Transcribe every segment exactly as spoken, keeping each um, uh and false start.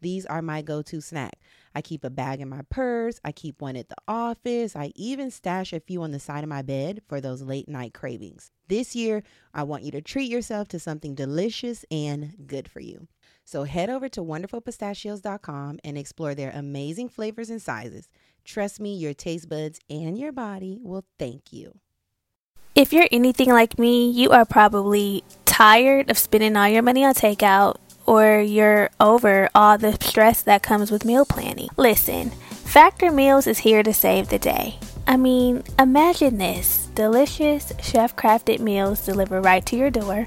these are my go-to snack. I keep a bag in my purse. I keep one at the office. I even stash a few on the side of my bed for those late night cravings. This year, I want you to treat yourself to something delicious and good for you. So head over to wonderful pistachios dot com and explore their amazing flavors and sizes. Trust me, your taste buds and your body will thank you. If you're anything like me, you are probably tired of spending all your money on takeout, or you're over all the stress that comes with meal planning. Listen, Factor Meals is here to save the day. I mean, imagine this. Delicious, chef-crafted meals delivered right to your door.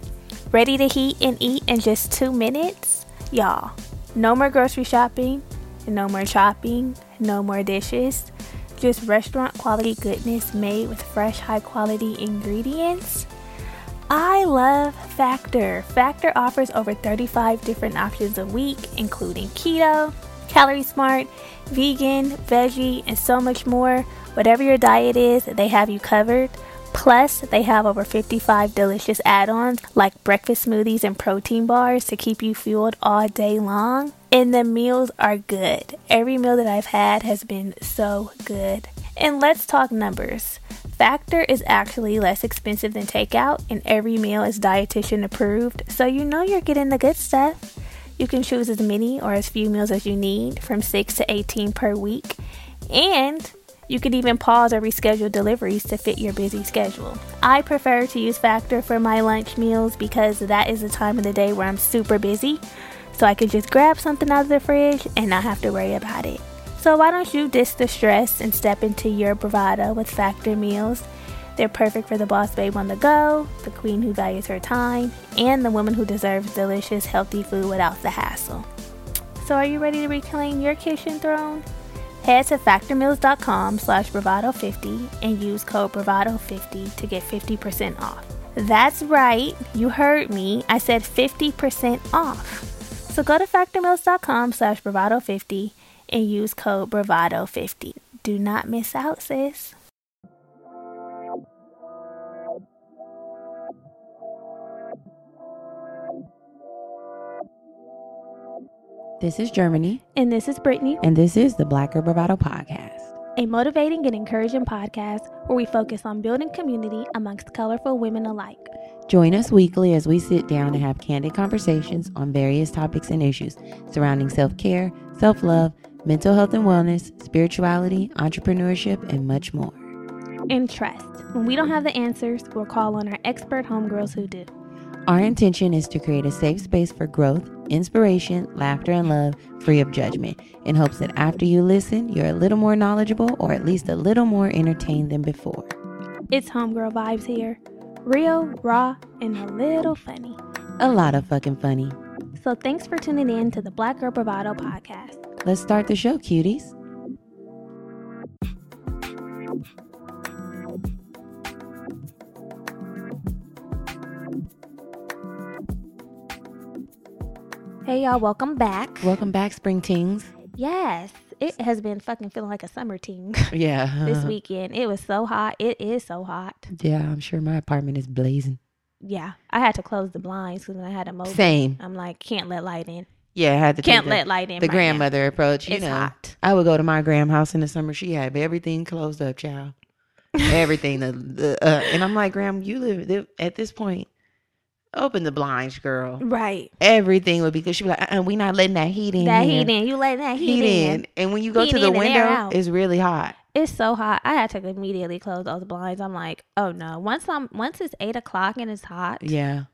Ready to heat and eat in just two minutes? Y'all, no more grocery shopping, no more chopping, no more dishes. Just restaurant-quality goodness made with fresh, high-quality ingredients. I love Factor. Factor offers over thirty-five different options a week, including keto, calorie smart, vegan, veggie, and so much more. Whatever your diet is, they have you covered. Plus, they have over fifty-five delicious add-ons like breakfast smoothies and protein bars to keep you fueled all day long. And the meals are good. Every meal that I've had has been so good. And let's talk numbers. Factor is actually less expensive than takeout, and every meal is dietitian approved, so you know you're getting the good stuff. You can choose as many or as few meals as you need, from six to eighteen per week, and you can even pause or reschedule deliveries to fit your busy schedule. I prefer to use Factor for my lunch meals because that is the time of the day where I'm super busy, so I can just grab something out of the fridge and not have to worry about it. So why don't you ditch the stress and step into your bravado with Factor Meals? They're perfect for the boss babe on the go, the queen who values her time, and the woman who deserves delicious, healthy food without the hassle. So are you ready to reclaim your kitchen throne? Head to factor meals dot com slash bravado fifty and use code bravado fifty to get fifty percent off. That's right, you heard me, I said fifty percent off. So go to factor meals dot com slash bravado fifty and use code bravado fifty. Do not miss out, sis. This is Germany. And this is Brittany. And this is the Black Girl Bravado Podcast, a motivating and encouraging podcast where we focus on building community amongst colorful women alike. Join us weekly as we sit down and have candid conversations on various topics and issues surrounding self-care, self-love, mental health and wellness, spirituality, entrepreneurship, and much more. And trust, when we don't have the answers, we'll call on our expert homegirls who do. Our intention is to create a safe space for growth, inspiration, laughter, and love, free of judgment, in hopes that after you listen, you're a little more knowledgeable or at least a little more entertained than before. It's homegirl vibes here. Real, raw, and a little funny. A lot of fucking funny. So thanks for tuning in to the Black Girl Bravado Podcast. Let's start the show, cuties. Hey y'all, welcome back. Welcome back, Spring Tings. Yes, it has been fucking feeling like a summer ting. Yeah. This weekend. It was so hot. It is so hot. Yeah, I'm sure my apartment is blazing. Yeah, I had to close the blinds because I had a mold. Same. I'm like, can't let light in. Yeah, I had to can't take let the, light in. The right grandmother now. Approach. You it's know, hot. I would go to my grandma's house in the summer. She had everything closed up, child. everything. the, the, uh, and I'm like, Graham, you live at this point. Open the blinds, girl. Right. Everything would be because she'd be like, uh-uh, we not letting that heat in. That here. heat in. You letting that heat, heat in. in. And when you go heat to the window, it's really hot. It's so hot. I had to immediately close all the blinds. I'm like, oh no. Once I'm once it's eight o'clock and it's hot. Yeah.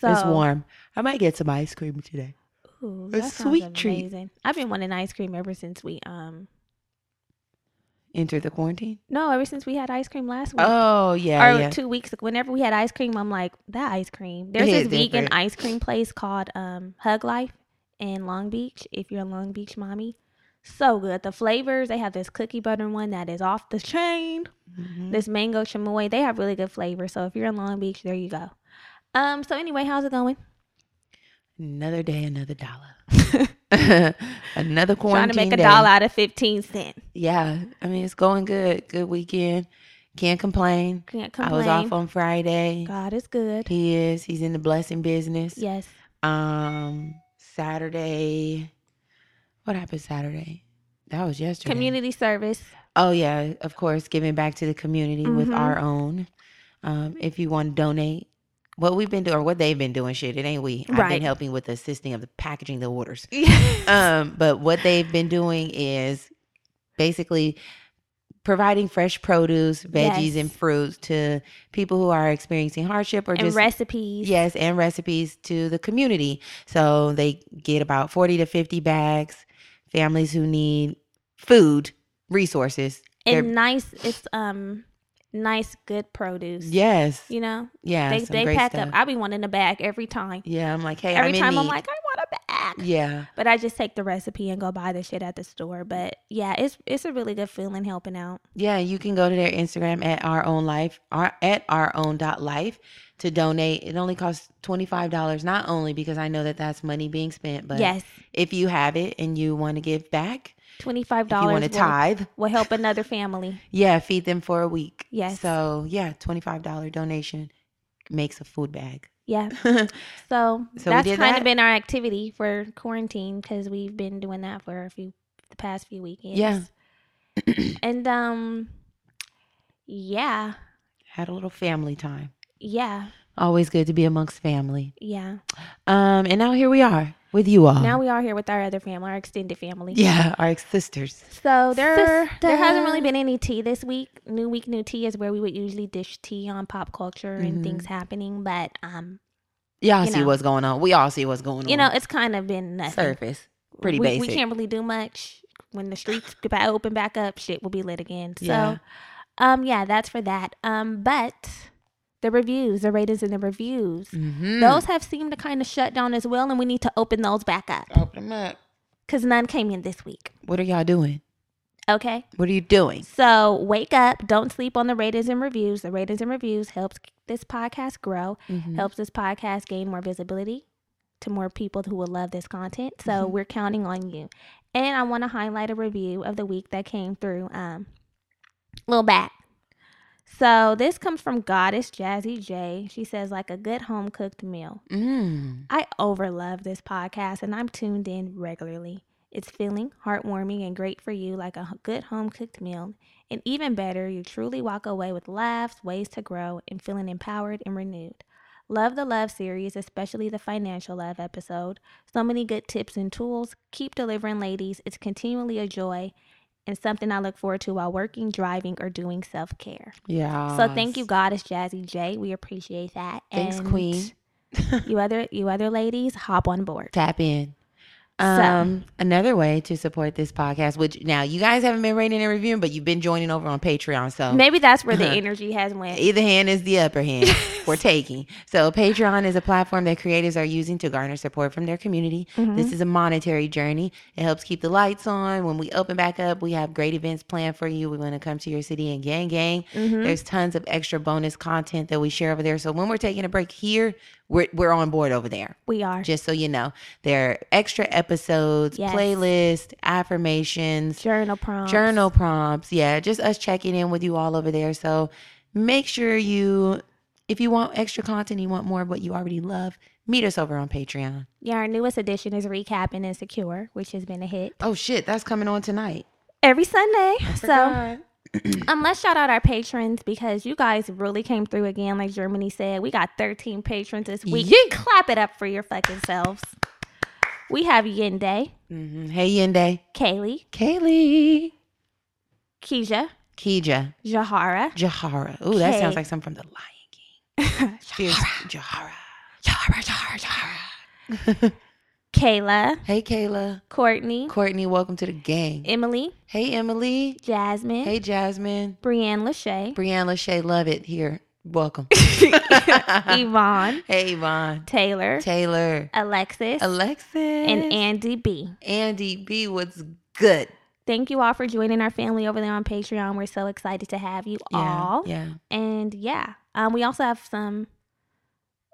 So it's warm. I might get some ice cream today. Ooh, a sweet amazing. treat. I've been wanting ice cream ever since we um entered the quarantine. No, ever since we had ice cream last week. Oh yeah, or yeah. two weeks. Whenever we had ice cream, I'm like that ice cream. There's this different. vegan ice cream place called um Hug Life in Long Beach. If you're a Long Beach mommy, so good. The flavors they have this cookie butter one that is off the chain. Mm-hmm. This mango chamoy. They have really good flavor. So if you're in Long Beach, there you go. Um. So anyway, how's it going? Another day, another dollar. Another quarantine Trying to make a day. dollar out of fifteen cents. Yeah. I mean, it's going good. Good weekend. Can't complain. Can't complain. I was off on Friday. God is good. He is. He's in the blessing business. Yes. Um, Saturday. What happened Saturday? That was yesterday. Community service. Oh, yeah. Of course, giving back to the community mm-hmm. with our own. Um, if you want to donate. What we've been doing, or what they've been doing, shit, it ain't we. Right. I've been helping with assisting of the packaging the orders. um, but what they've been doing is basically providing fresh produce, veggies, yes. and fruits to people who are experiencing hardship or and just recipes. Yes, and recipes to the community. So they get about forty to fifty bags, families who need food, resources. And They're, nice, it's... um. nice, good produce. Yes. You know? Yeah. They, they pack stuff. up. I be wanting a bag every time. Yeah. I'm like, hey, every I'm time I'm need. like, I want a bag. Yeah. But I just take the recipe and go buy the shit at the store. But yeah, it's it's a really good feeling helping out. Yeah. You can go to their Instagram at our own life, our, at our own dot life to donate. It only costs twenty-five dollars, not only because I know that that's money being spent, but yes. if you have it and you want to give back, twenty-five dollars if you want to will, tithe. will help another family. Yeah, feed them for a week. Yes. So, yeah, twenty-five dollars donation makes a food bag. Yeah. So, so that's kind that. of been our activity for quarantine because we've been doing that for a few the past few weekends. Yeah. And, um, yeah. Had a little family time. Yeah. Always good to be amongst family. Yeah. Um, and now here we are. With you all. Now we are here with our other family, our extended family. Yeah, our sisters. So there Sister. there hasn't really been any tea this week. New week, new tea is where we would usually dish tea on pop culture mm-hmm. and things happening. But um, y'all see know, what's going on. We all see what's going on. You know, it's kind of been nothing. Surface. Pretty we, basic. We can't really do much. When the streets open back up, shit will be lit again. So, yeah, um, yeah that's for that. Um, But... the reviews, the ratings and the reviews. Mm-hmm. Those have seemed to kind of shut down as well, and we need to open those back up. Open them up. Because none came in this week. What are y'all doing? Okay. What are you doing? So wake up. Don't sleep on the ratings and reviews. The ratings and reviews helps this podcast grow, mm-hmm. helps this podcast gain more visibility to more people who will love this content. So mm-hmm. we're counting on you. And I want to highlight a review of the week that came through. Um, Lil Bat. So this comes from Goddess Jazzy J. She says, like a good home-cooked meal. Mm. I overlove this podcast, and I'm tuned in regularly. It's feeling heartwarming and great for you like a good home-cooked meal. And even better, you truly walk away with laughs, ways to grow, and feeling empowered and renewed. Love the love series, especially the financial love episode. So many good tips and tools. Keep delivering, ladies. It's continually a joy. And something I look forward to while working, driving, or doing self-care. Yeah. So thank you, Goddess Jazzy J. We appreciate that. Thanks, and Queen. you other you other ladies, hop on board. Tap in. Um, so, another way to support this podcast, which now you guys haven't been rating and reviewing, but you've been joining over on Patreon. So maybe that's where uh-huh. the energy has went. Either hand is the upper hand. We're taking. So Patreon is a platform that creators are using to garner support from their community. Mm-hmm. This is a monetary journey. It helps keep the lights on. When we open back up, we have great events planned for you. We want to come to your city and gang gang. Mm-hmm. There's tons of extra bonus content that we share over there. So when we're taking a break here, we're we're on board over there. We are. Just so you know, there are extra episodes, yes. playlists, affirmations, journal prompts, journal prompts. Yeah, just us checking in with you all over there. So make sure you. If you want extra content, you want more of what you already love, meet us over on Patreon. Yeah, our newest edition is recapping Insecure, which has been a hit. Oh, shit. That's coming on tonight. Every Sunday. So Um, let's shout out our patrons, because you guys really came through again. Like Germany said, we got thirteen patrons this week. Yeah. Clap it up for your fucking selves. We have Yende. Mm-hmm. Hey, Yende. Kaylee. Kaylee. Keija. Keija. Jahara. Jahara. Oh, that sounds like something from The Lion King. Jahara. Jahara. Jahara. Jahara. Kayla. Hey, Kayla. Courtney. Courtney, welcome to the gang. Emily. Hey, Emily. Jasmine. Hey, Jasmine. Brianne Lachey. Brianne Lachey, love it here. Welcome. Yvonne. Hey, Yvonne. Taylor. Taylor. Alexis. Alexis. And Andy B. Andy B, what's good? Thank you all for joining our family over there on Patreon. We're so excited to have you yeah, all. Yeah. And yeah, um, we also have some...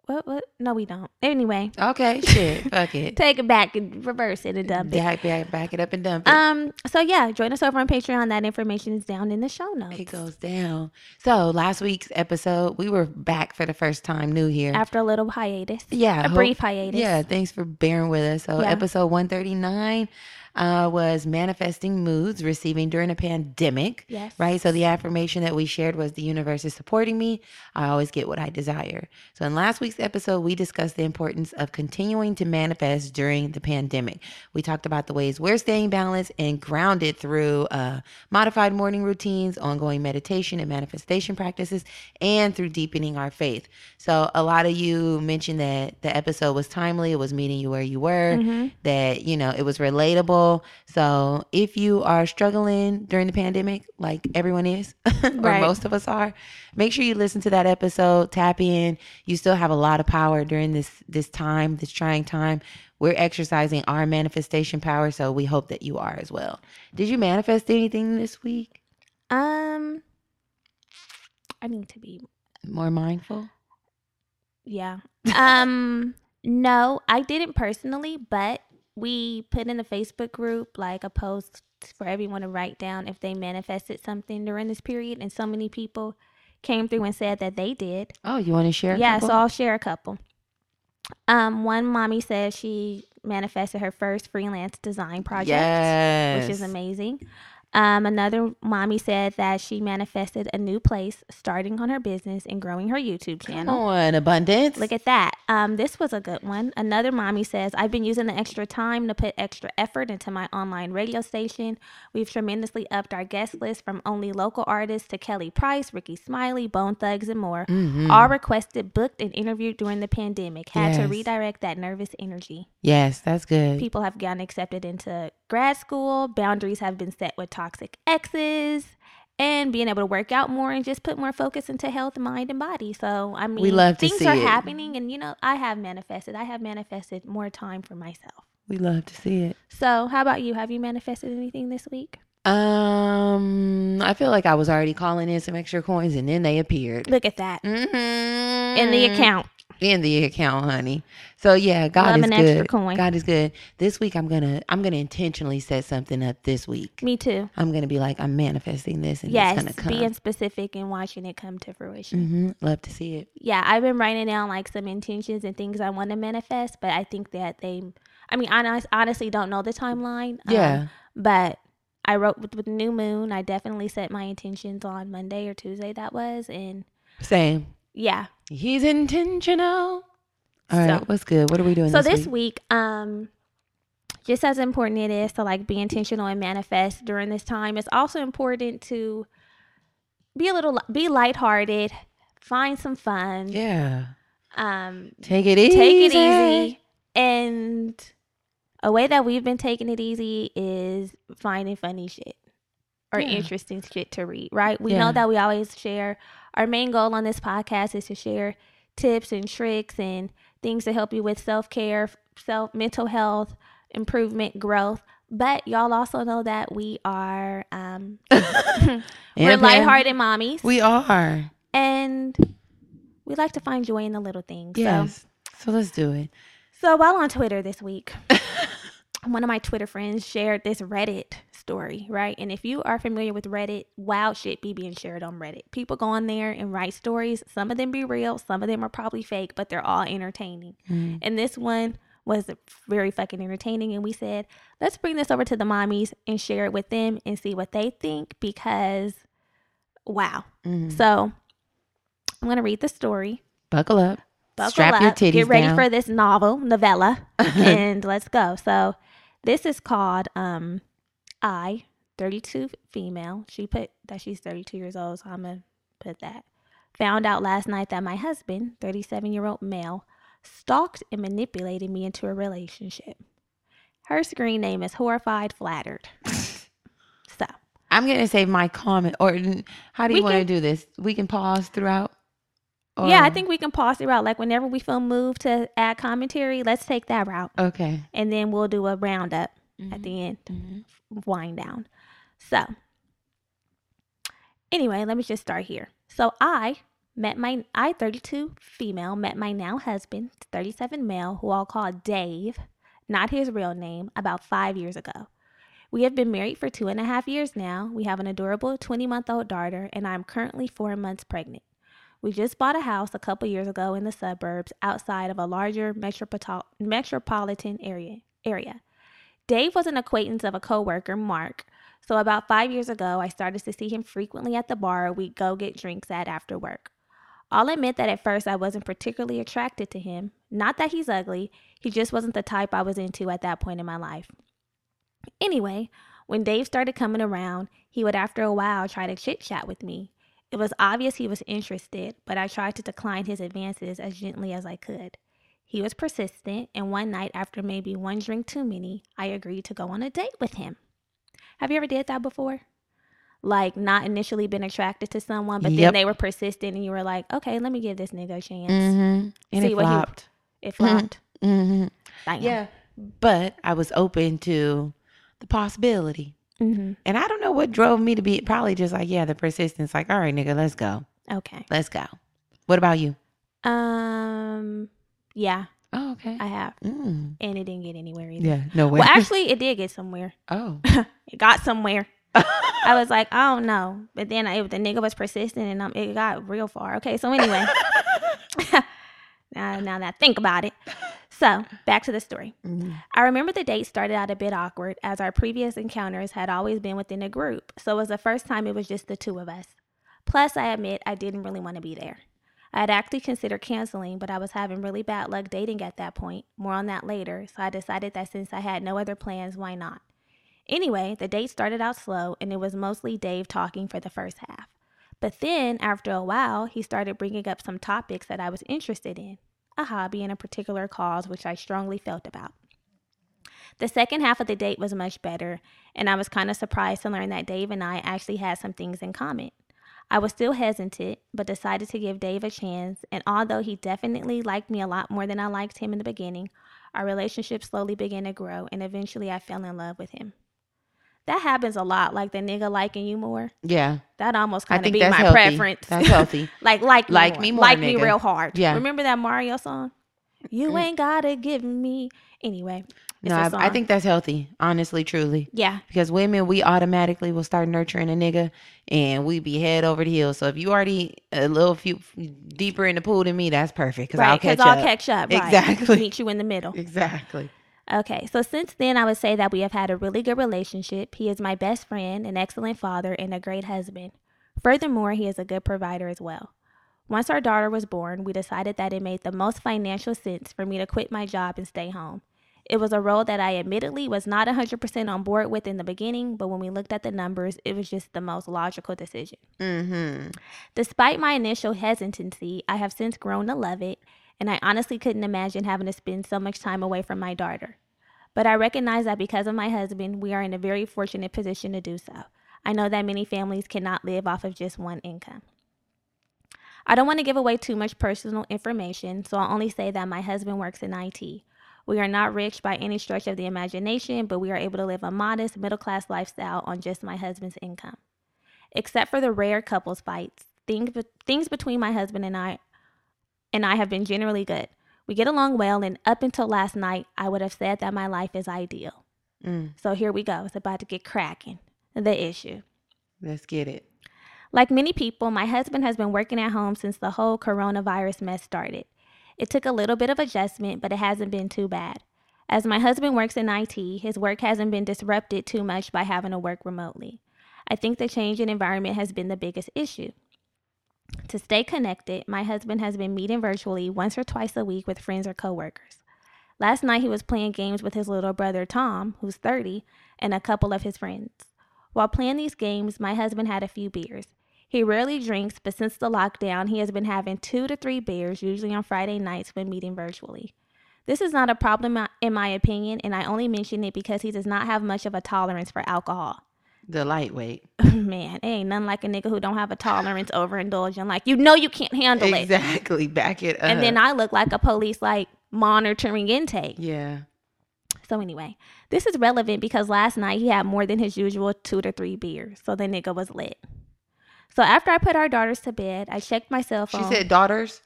What? What? No, we don't. Anyway. Okay. Shit. Fuck it. Take it back and reverse it and dump back, it. Back, back it up and dump it. Um. So yeah, join us over on Patreon. That information is down in the show notes. It goes down. So last week's episode, we were back for the first time, new here after a little hiatus. Yeah, a hope, brief hiatus. Yeah. Thanks for bearing with us. So yeah. Episode one thirty-nine. Uh, was manifesting moods receiving during a pandemic, yes. Right? So the affirmation that we shared was the universe is supporting me. I always get what I desire. So in last week's episode, we discussed the importance of continuing to manifest during the pandemic. We talked about the ways we're staying balanced and grounded through uh, modified morning routines, ongoing meditation and manifestation practices, and through deepening our faith. So a lot of you mentioned that the episode was timely. It was meeting you where you were, mm-hmm. that, you know, it was relatable. So if you are struggling during the pandemic, like everyone is, or right. most of us are, make sure you listen to that episode, tap in. You still have a lot of power during this, this time, this trying time. We're exercising our manifestation power. So we hope that you are as well. Did you manifest anything this week? Um, I need to be more mindful. Yeah. Um, no, I didn't personally, but we put in the Facebook group like a post for everyone to write down if they manifested something during this period, and so many people came through and said that they did. Oh, you want to share? Yeah, a couple? So I'll share a couple. Um, one mommy says she manifested her first freelance design project, yes. which is amazing. Um, another mommy said that she manifested a new place, starting on her business and growing her YouTube channel. Come on, abundance. Look at that. Um, this was a good one. Another mommy says, I've been using the extra time to put extra effort into my online radio station. We've tremendously upped our guest list from only local artists to Kelly Price, Ricky Smiley, Bone Thugs, and more. Mm-hmm. All requested, booked, and interviewed during the pandemic. Had yes. to redirect that nervous energy. Yes, that's good. People have gotten accepted into grad school. Boundaries have been set with toxic exes, and being able to work out more and just put more focus into health, mind, and body. So I mean, we love to things see are it. happening, and you know, I have manifested. I have manifested more time for myself. We love to see it. So how about you? Have you manifested anything this week? Um, I feel like I was already calling in some extra coins, and then they appeared. Look at that. Mm-hmm. In the account. In the account, honey. So yeah, God Love is good. Extra coin. God is good. This week, I'm gonna I'm gonna intentionally set something up this week. Me too. I'm gonna be like, I'm manifesting this, and yes, it's gonna come. Being specific and watching it come to fruition. Mm-hmm. Love to see it. Yeah, I've been writing down like some intentions and things I want to manifest, but I think that they, I mean, I honestly don't know the timeline. Yeah, um, but. I wrote with, with New Moon. I definitely set my intentions on Monday or Tuesday that was. And same. Yeah. He's intentional. All so, right. What's good? What are we doing so this week? So this week, um, just as important it is to like be intentional and manifest during this time, it's also important to be a little, be lighthearted, find some fun. Yeah. Um, take it easy. Take it easy. And... a way that we've been taking it easy is finding funny shit or yeah. interesting shit to read, right? We yeah. know that we always share. Our main goal on this podcast is to share tips and tricks and things to help you with self-care, self mental health, improvement, growth. But y'all also know that we are, um, we're lighthearted mommies. We are. And we like to find joy in the little things. Yes. So, so let's do it. So while on Twitter this week... one of my Twitter friends shared this Reddit story, right? And if you are familiar with Reddit, wild shit be being shared on Reddit. People go on there and write stories. Some of them be real. Some of them are probably fake, but they're all entertaining. Mm. And this one was very fucking entertaining. And we said, let's bring this over to the mommies and share it with them and see what they think, because wow. Mm-hmm. So I'm going to read the story. Buckle up. Buckle Strap up. your titties Get ready down. for this novel, novella, and let's go. So this is called um, I, thirty-two female. She put that she's thirty-two years old, so I'm going to put that. Found out last night that my husband, thirty-seven-year-old male, stalked and manipulated me into a relationship. Her screen name is Horrified Flattered. So I'm going to save my comment. Or how do you want to do this? We can pause throughout? Or? Yeah, I think we can pause throughout. Like whenever we feel moved to add commentary, let's take that route. Okay. And then we'll do a roundup mm-hmm. at the end. Mm-hmm. Wind down. So anyway, let me just start here. So I met my, I, thirty-two female, met my now husband, thirty-seven male, who I'll call Dave, not his real name, about five years ago. We have been married for two and a half years now. We have an adorable twenty-month-old daughter, and I'm currently four months pregnant. We just bought a house a couple years ago in the suburbs outside of a larger metropo- metropolitan area, area. Dave was an acquaintance of a coworker, Mark. So about five years ago, I started to see him frequently at the bar we'd go get drinks at after work. I'll admit that at first I wasn't particularly attracted to him. Not that he's ugly, he just wasn't the type I was into at that point in my life. Anyway, when Dave started coming around, he would after a while try to chit-chat with me. It was obvious he was interested, but I tried to decline his advances as gently as I could. He was persistent, and one night after maybe one drink too many, I agreed to go on a date with him. Have you ever did that before? Like not initially been attracted to someone, but yep. then they were persistent and you were like, okay, let me give this nigga a chance. Mm-hmm. And See it what flopped. He, it flopped. Mm-hmm. Yeah. But I was open to the possibility. Mm-hmm. And I don't know what drove me to be probably just like, yeah, the persistence. Like, all right, nigga, let's go. Okay. Let's go. What about you? Um, yeah. Oh, okay. I have. Mm. And it didn't get anywhere either. Yeah, no way. Well, actually, it did get somewhere. Oh. It got somewhere. I was like, I don't know. But then I, the nigga was persistent and um, it got real far. Okay, so anyway. now, now that I think about it. So, back to the story. Mm-hmm. I remember the date started out a bit awkward as our previous encounters had always been within a group. So, it was the first time it was just the two of us. Plus, I admit I didn't really want to be there. I had actually considered canceling, but I was having really bad luck dating at that point. More on that later. So I decided that since I had no other plans, why not? Anyway, the date started out slow, and it was mostly Dave talking for the first half. But then, after a while, he started bringing up some topics that I was interested in. A hobby and a particular cause, which I strongly felt about. The second half of the date was much better, and I was kind of surprised to learn that Dave and I actually had some things in common. I was still hesitant, but decided to give Dave a chance, and although he definitely liked me a lot more than I liked him in the beginning, our relationship slowly began to grow, and eventually I fell in love with him. That happens a lot, like the nigga liking you more. Yeah. That almost kind of be my healthy. preference. That's healthy. like, like, like me more. me more, Like nigga. me real hard. Yeah. Remember that Mario song? You mm. ain't gotta give me. Anyway. It's no, a song. I, I think that's healthy. Honestly, truly. Yeah. Because women, we automatically will start nurturing a nigga and we be head over the heels. So if you already a little few deeper in the pool than me, that's perfect. Because right, I'll catch I'll up. Because I'll catch up. Right. Exactly. Meet you in the middle. Exactly. Okay, so since then, I would say that we have had a really good relationship. He is my best friend, an excellent father, and a great husband. Furthermore, he is a good provider as well. Once our daughter was born, we decided that it made the most financial sense for me to quit my job and stay home. It was a role that I admittedly was not one hundred percent on board with in the beginning, but when we looked at the numbers, it was just the most logical decision. Mm-hmm. Despite my initial hesitancy, I have since grown to love it. And I honestly couldn't imagine having to spend so much time away from my daughter. But I recognize that because of my husband, we are in a very fortunate position to do so. I know that many families cannot live off of just one income. I don't want to give away too much personal information, so I'll only say that my husband works in I T. We are not rich by any stretch of the imagination, but we are able to live a modest, middle-class lifestyle on just my husband's income. Except for the rare couples fights, things, be- things between my husband and I and I have been generally good. We get along well, and up until last night, I would have said that my life is ideal. Mm. So here we go. It's about to get cracking. The issue. Let's get it. Like many people, my husband has been working at home since the whole coronavirus mess started. It took a little bit of adjustment, but it hasn't been too bad. As my husband works in I T, his work hasn't been disrupted too much by having to work remotely. I think the change in environment has been the biggest issue. To stay connected, my husband has been meeting virtually once or twice a week with friends or coworkers. Last night, he was playing games with his little brother, Tom, who's thirty, and a couple of his friends. While playing these games, my husband had a few beers. He rarely drinks, but since the lockdown, he has been having two to three beers, usually on Friday nights when meeting virtually. This is not a problem, in my opinion, and I only mention it because he does not have much of a tolerance for alcohol. The lightweight. Man, it ain't nothing like a nigga who don't have a tolerance, overindulging. Like, you know you can't handle exactly. it. Exactly. Back it up. And then I look like a police, like, monitoring intake. Yeah. So anyway, this is relevant because last night he had more than his usual two to three beers. So the nigga was lit. So after I put our daughters to bed, I checked my cell phone. She said daughters?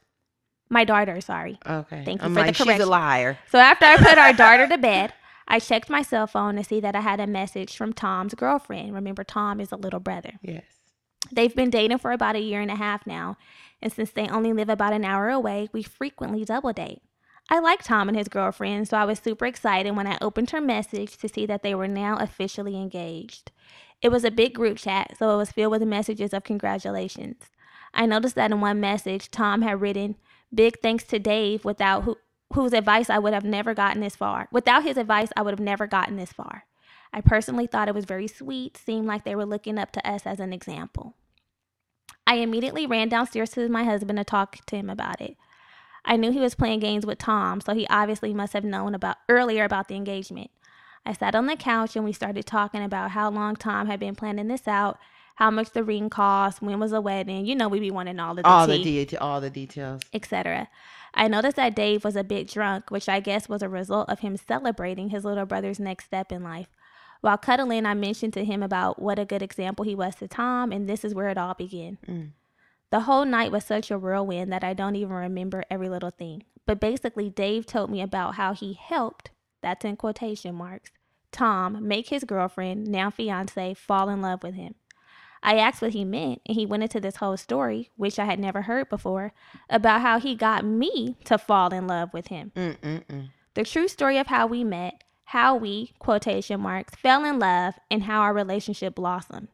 My daughter, sorry. Okay. Thank you I'm for like, the correction. She's a liar. So after I put our daughter to bed, I checked my cell phone to see that I had a message from Tom's girlfriend. Remember, Tom is a little brother. Yes. They've been dating for about a year and a half now. And since they only live about an hour away, we frequently double date. I like Tom and his girlfriend, so I was super excited when I opened her message to see that they were now officially engaged. It was a big group chat, so it was filled with messages of congratulations. I noticed that in one message, Tom had written, "Big thanks to Dave, without who... whose advice I would have never gotten this far. Without his advice, I would have never gotten this far. I personally thought it was very sweet. Seemed like they were looking up to us as an example." I immediately ran downstairs to my husband to talk to him about it. I knew he was playing games with Tom, so he obviously must have known about earlier about the engagement. I sat on the couch and we started talking about how long Tom had been planning this out, how much the ring cost, when was the wedding. You know, we be wanting all of the all tea, the de- all the details, et cetera. I noticed that Dave was a bit drunk, which I guess was a result of him celebrating his little brother's next step in life. While cuddling, I mentioned to him about what a good example he was to Tom, and this is where it all began. Mm. The whole night was such a whirlwind that I don't even remember every little thing. But basically, Dave told me about how he helped, that's in quotation marks, Tom make his girlfriend, now fiance, fall in love with him. I asked what he meant, and he went into this whole story, which I had never heard before, about how he got me to fall in love with him. Mm-mm-mm. The true story of how we met, how we, quotation marks, fell in love, and how our relationship blossomed.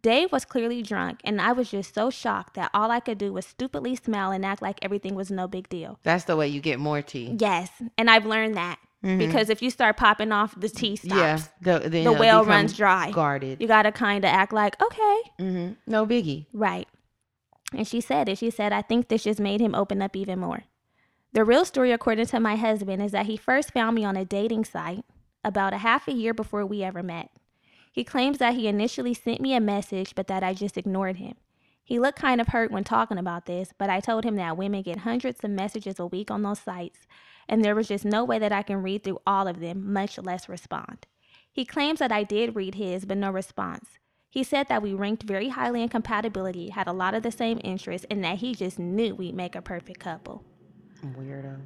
Dave was clearly drunk, and I was just so shocked that all I could do was stupidly smile and act like everything was no big deal. That's the way you get more tea. Yes, and I've learned that. Mm-hmm. Because if you start popping off, the tea stops. Yeah, the, the, the you know, well runs dry. Guarded. You got to kind of act like, okay. Mm-hmm. No biggie. Right. And she said it. She said, I think this just made him open up even more. The real story, according to my husband, is that he first found me on a dating site about a half a year before we ever met. He claims that he initially sent me a message, but that I just ignored him. He looked kind of hurt when talking about this, but I told him that women get hundreds of messages a week on those sites, and there was just no way that I can read through all of them, much less respond. He claims that I did read his, but no response. He said that we ranked very highly in compatibility, had a lot of the same interests, and that he just knew we'd make a perfect couple. Weirdo.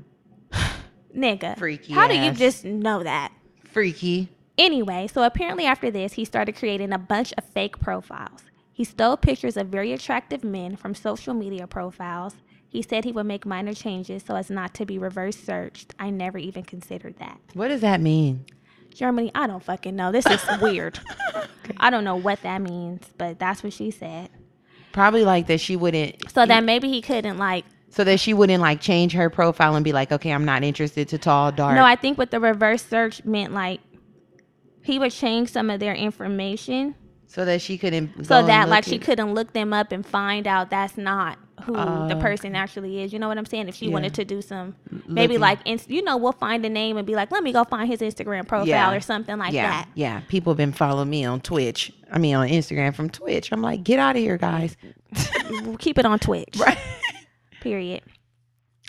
Nigga. Freaky How ass. Do you just know that? Freaky. Anyway, so apparently after this, he started creating a bunch of fake profiles. He stole pictures of very attractive men from social media profiles. He said he would make minor changes so as not to be reverse searched. I never even considered that. What does that mean? Germany, I don't fucking know. This is weird. Okay. I don't know what that means, but that's what she said. Probably like that she wouldn't. So that maybe he couldn't like. So that she wouldn't like change her profile and be like, okay, I'm not interested to tall, dark. No, I think what the reverse search meant, like he would change some of their information. So that she couldn't. So that like she couldn't look them up and find out that's not who uh, the person actually is. You know what I'm saying? If she yeah. wanted to do some, maybe Looking. like, inst- you know, we'll find a name and be like, let me go find his Instagram profile yeah. or something like yeah. that. Yeah. People have been following me on Twitch. I mean, on Instagram from Twitch. I'm like, get out of here, guys. We'll keep it on Twitch. Right. Period.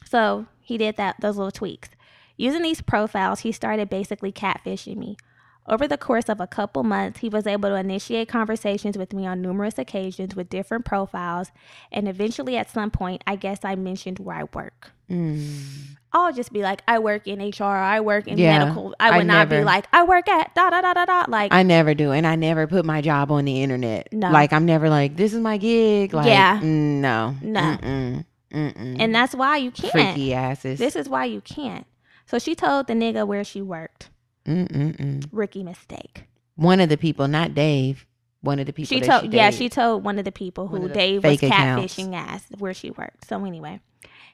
So he did that. Those little tweaks. Using these profiles, he started basically catfishing me. Over the course of a couple months, he was able to initiate conversations with me on numerous occasions with different profiles, and eventually at some point, I guess I mentioned where I work. Mm. I'll just be like, I work in H R, I work in yeah, medical. I would I not never, be like, I work at da da da da da. Like I never do, and I never put my job on the internet. No. Like I'm never like, this is my gig. Like, yeah. No. No. Mm-mm, mm-mm. And that's why you can't. Freaky asses. This is why you can't. So she told the nigga where she worked. Mm-mm-mm. Ricky mistake. One of the people, not Dave. one of the people she that told, she yeah, she told one of the people who the Dave was catfishing accounts. Asked where she worked. So anyway,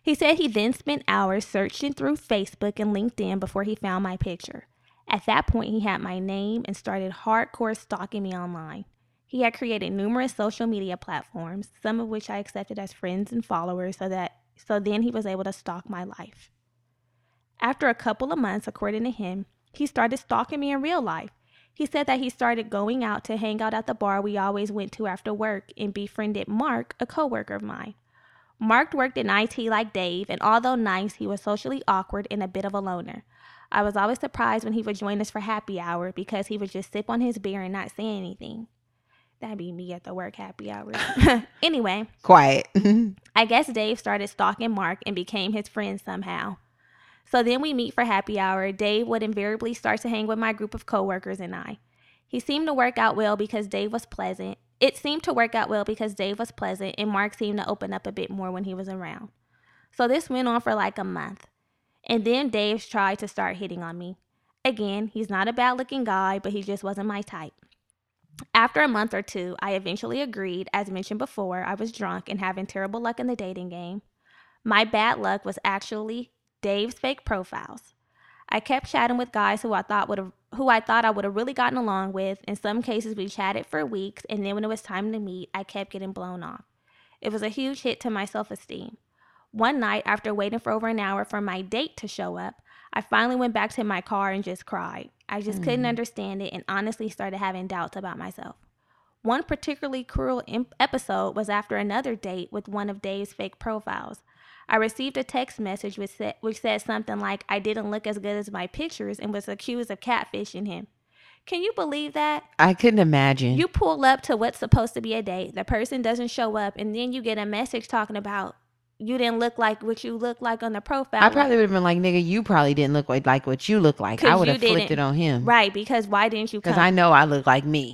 he said he then spent hours searching through Facebook and LinkedIn before he found my picture. At that point, he had my name and started hardcore stalking me online. He had created numerous social media platforms, some of which I accepted as friends and followers, so that so then he was able to stalk my life. After a couple of months, according to him, he started stalking me in real life. He said that he started going out to hang out at the bar we always went to after work and befriended Mark, a coworker of mine. Mark worked in I T like Dave, and although nice, he was socially awkward and a bit of a loner. I was always surprised when he would join us for happy hour because he would just sip on his beer and not say anything. That'd be me at the work happy hour. Anyway. Quiet. I guess Dave started stalking Mark and became his friend somehow. So then we meet for happy hour. Dave would invariably start to hang with my group of coworkers and I. He seemed to work out well because Dave was pleasant. It seemed to work out well because Dave was pleasant and Mark seemed to open up a bit more when he was around. So this went on for like a month. And then Dave tried to start hitting on me. Again, he's not a bad-looking guy, but he just wasn't my type. After a month or two, I eventually agreed. As mentioned before, I was drunk and having terrible luck in the dating game. My bad luck was actually Dave's fake profiles. I kept chatting with guys who I thought would who I thought I would have really gotten along with. In some cases, we chatted for weeks, and then when it was time to meet, I kept getting blown off. It was a huge hit to my self-esteem. One night, after waiting for over an hour for my date to show up, I finally went back to my car and just cried. I just mm. couldn't understand it and honestly started having doubts about myself. One particularly cruel imp- episode was after another date with one of Dave's fake profiles. I received a text message which said, which said something like I didn't look as good as my pictures and was accused of catfishing him. Can you believe that? I couldn't imagine. You pull up to what's supposed to be a date. The person doesn't show up, and then you get a message talking about you didn't look like what you look like on the profile. I probably would have been like, nigga, you probably didn't look like what you look like. I would have flipped it on him. Right, because why didn't you come? Because I know I look like me.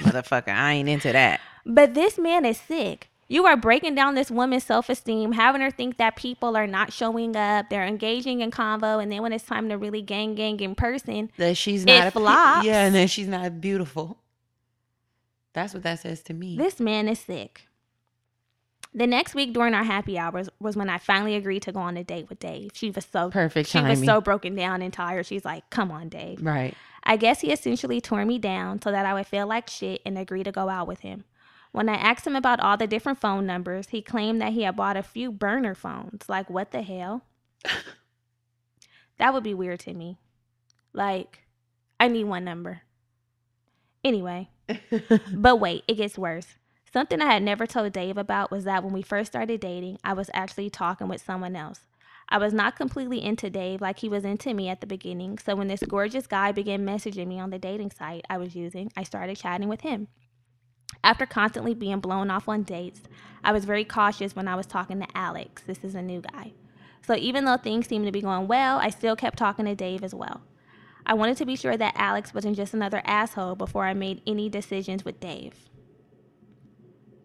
Motherfucker, I ain't into that. But this man is sick. You are breaking down this woman's self-esteem, having her think that people are not showing up, they're engaging in convo, and then when it's time to really gang gang in person, that she's not it a flops. Pe- yeah, and then she's not beautiful. That's what that says to me. This man is sick. The next week during our happy hours was when I finally agreed to go on a date with Dave. She was so perfect. She timing. was so broken down and tired. She's like, "Come on, Dave." Right. I guess he essentially tore me down so that I would feel like shit and agree to go out with him. When I asked him about all the different phone numbers, he claimed that he had bought a few burner phones. Like, what the hell? That would be weird to me. Like, I need one number. Anyway. But wait, it gets worse. Something I had never told Dave about was that when we first started dating, I was actually talking with someone else. I was not completely into Dave like he was into me at the beginning, so when this gorgeous guy began messaging me on the dating site I was using, I started chatting with him. After constantly being blown off on dates, I was very cautious when I was talking to Alex. This is a new guy. So even though things seemed to be going well, I still kept talking to Dave as well. I wanted to be sure that Alex wasn't just another asshole before I made any decisions with Dave.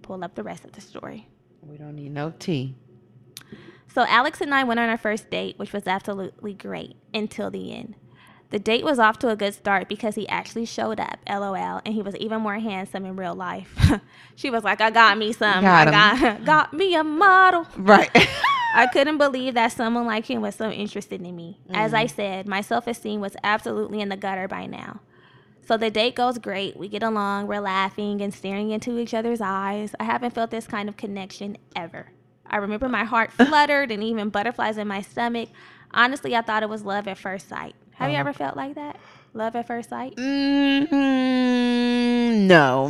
Pull up the rest of the story. We don't need no tea. So Alex and I went on our first date, which was absolutely great until the end. The date was off to a good start because he actually showed up, LOL, and he was even more handsome in real life. She was like, I got me some. Got I got, got me a model. Right. I couldn't believe that someone like him was so interested in me. Mm. As I said, my self-esteem was absolutely in the gutter by now. So the date goes great. We get along, we're laughing and staring into each other's eyes. I haven't felt this kind of connection ever. I remember my heart fluttered and even butterflies in my stomach. Honestly, I thought it was love at first sight. Have um, you ever felt like that? Love at first sight? Mm-hmm, no.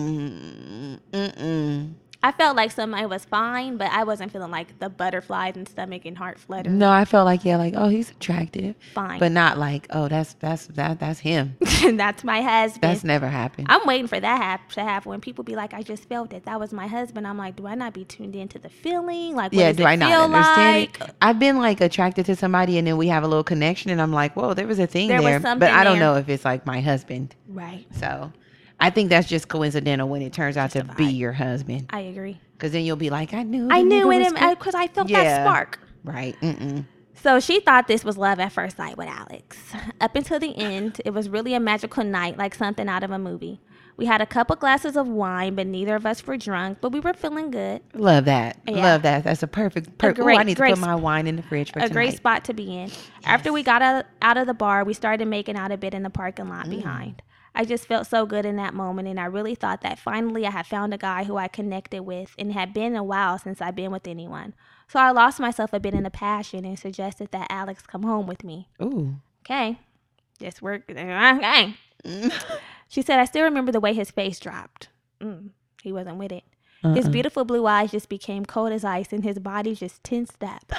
Mm-mm. I felt like somebody was fine, but I wasn't feeling like the butterflies and stomach and heart flutter. No, I felt like, yeah, like, oh, he's attractive. Fine. But not like, oh, that's that's that that's him. That's my husband. That's never happened. I'm waiting for that hap- to happen when people be like, I just felt it. That was my husband. I'm like, do I not be tuned into the feeling? Like, what yeah, does do it I not feel understand like? It? I've been like attracted to somebody and then we have a little connection and I'm like, whoa, there was a thing there. there was something but I don't there. know if it's like my husband. Right. So I think that's just coincidental when it turns out to be your husband. I agree. Because then you'll be like, I knew. I knew it because I felt yeah. that spark. Right. Mm-mm. So she thought this was love at first sight with Alex. Up until the end, it was really a magical night, like something out of a movie. We had a couple glasses of wine, but neither of us were drunk, but we were feeling good. Love that. Yeah. Love that. That's a perfect, perfect. Ooh, I need to put my wine in the fridge for a tonight. A great spot to be in. Yes. After we got out, out of the bar, we started making out a bit in the parking lot mm. behind. I just felt so good in that moment, and I really thought that finally I had found a guy who I connected with, and it had been a while since I'd been with anyone. So I lost myself a bit in the passion and suggested that Alex come home with me. Ooh. Okay. Just work. Okay. She said, I still remember the way his face dropped. Mm, he wasn't with it. Uh-uh. His beautiful blue eyes just became cold as ice, and his body just tensed up.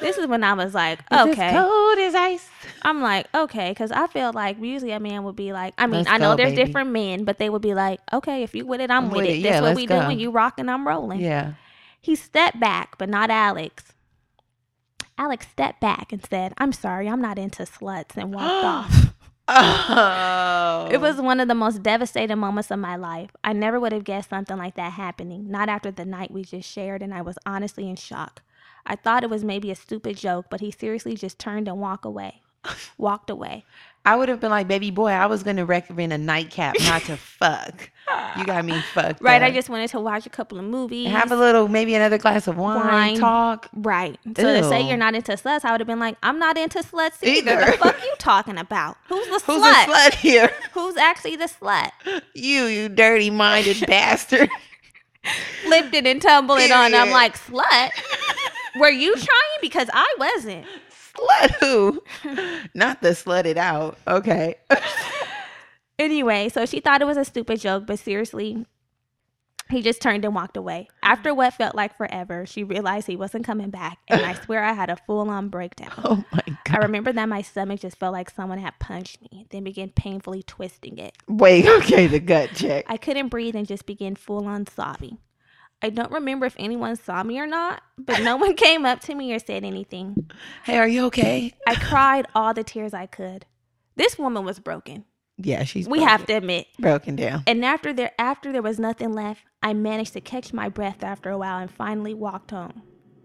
This is when I was like, okay. It's as cold as ice. I'm like, okay, because I feel like usually a man would be like, I mean, let's I know go, there's baby. different men, but they would be like, okay, if you with it, I'm, I'm with, with it. it. That's yeah, what we go. do when you rocking, I'm rolling. Yeah. He stepped back, but not Alex. Alex stepped back and said, I'm sorry, I'm not into sluts, and walked off. Oh. It was one of the most devastating moments of my life. I never would have guessed something like that happening, not after the night we just shared, and I was honestly in shock. I thought it was maybe a stupid joke, but he seriously just turned and walked away. Walked away. I would have been like, baby boy, I was going to recommend a nightcap, not to fuck. You got me fucked Right, up. I just wanted to watch a couple of movies. And have a little, maybe another glass of wine, wine. talk. Right. So Ew. to say you're not into sluts, I would have been like, I'm not into sluts either. either. What the fuck you talking about? Who's the Who's slut? Who's the slut here? Who's actually the slut? You, you dirty-minded bastard. Flipped it and tumbled it on. I'm like, slut? Were you trying? Because I wasn't. Slut who? Not the slut it out. Okay. Anyway, so she thought it was a stupid joke, but seriously, he just turned and walked away. After what felt like forever, she realized he wasn't coming back, and I swear I had a full-on breakdown. Oh, my God. I remember that my stomach just felt like someone had punched me, then began painfully twisting it. Wait, okay, the gut check. I couldn't breathe and just began full-on sobbing. I don't remember if anyone saw me or not, but no one came up to me or said anything. Hey, are you okay? I cried all the tears I could. This woman was broken. Yeah, she's We broken. have to admit. Broken down. And after there, after there was nothing left, I managed to catch my breath after a while and finally walked home.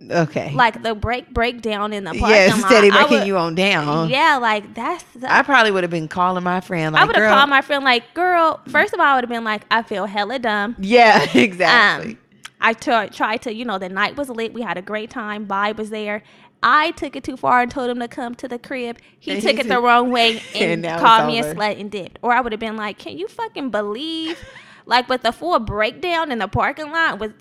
Okay. Like the break breakdown in the parking lot. Yeah, instead of breaking you on down. Yeah, like that's. The, I probably would have been calling my friend. Like, I would have called my friend like, girl, first of all, I would have been like, I feel hella dumb. Yeah, exactly. Um, I t- tried to, you know, the night was lit. We had a great time. Vibe was there. I took it too far and told him to come to the crib. He and took he it did. the wrong way and, and called me a slut and dipped. Or I would have been like, can you fucking believe? Like with the full breakdown in the parking lot with...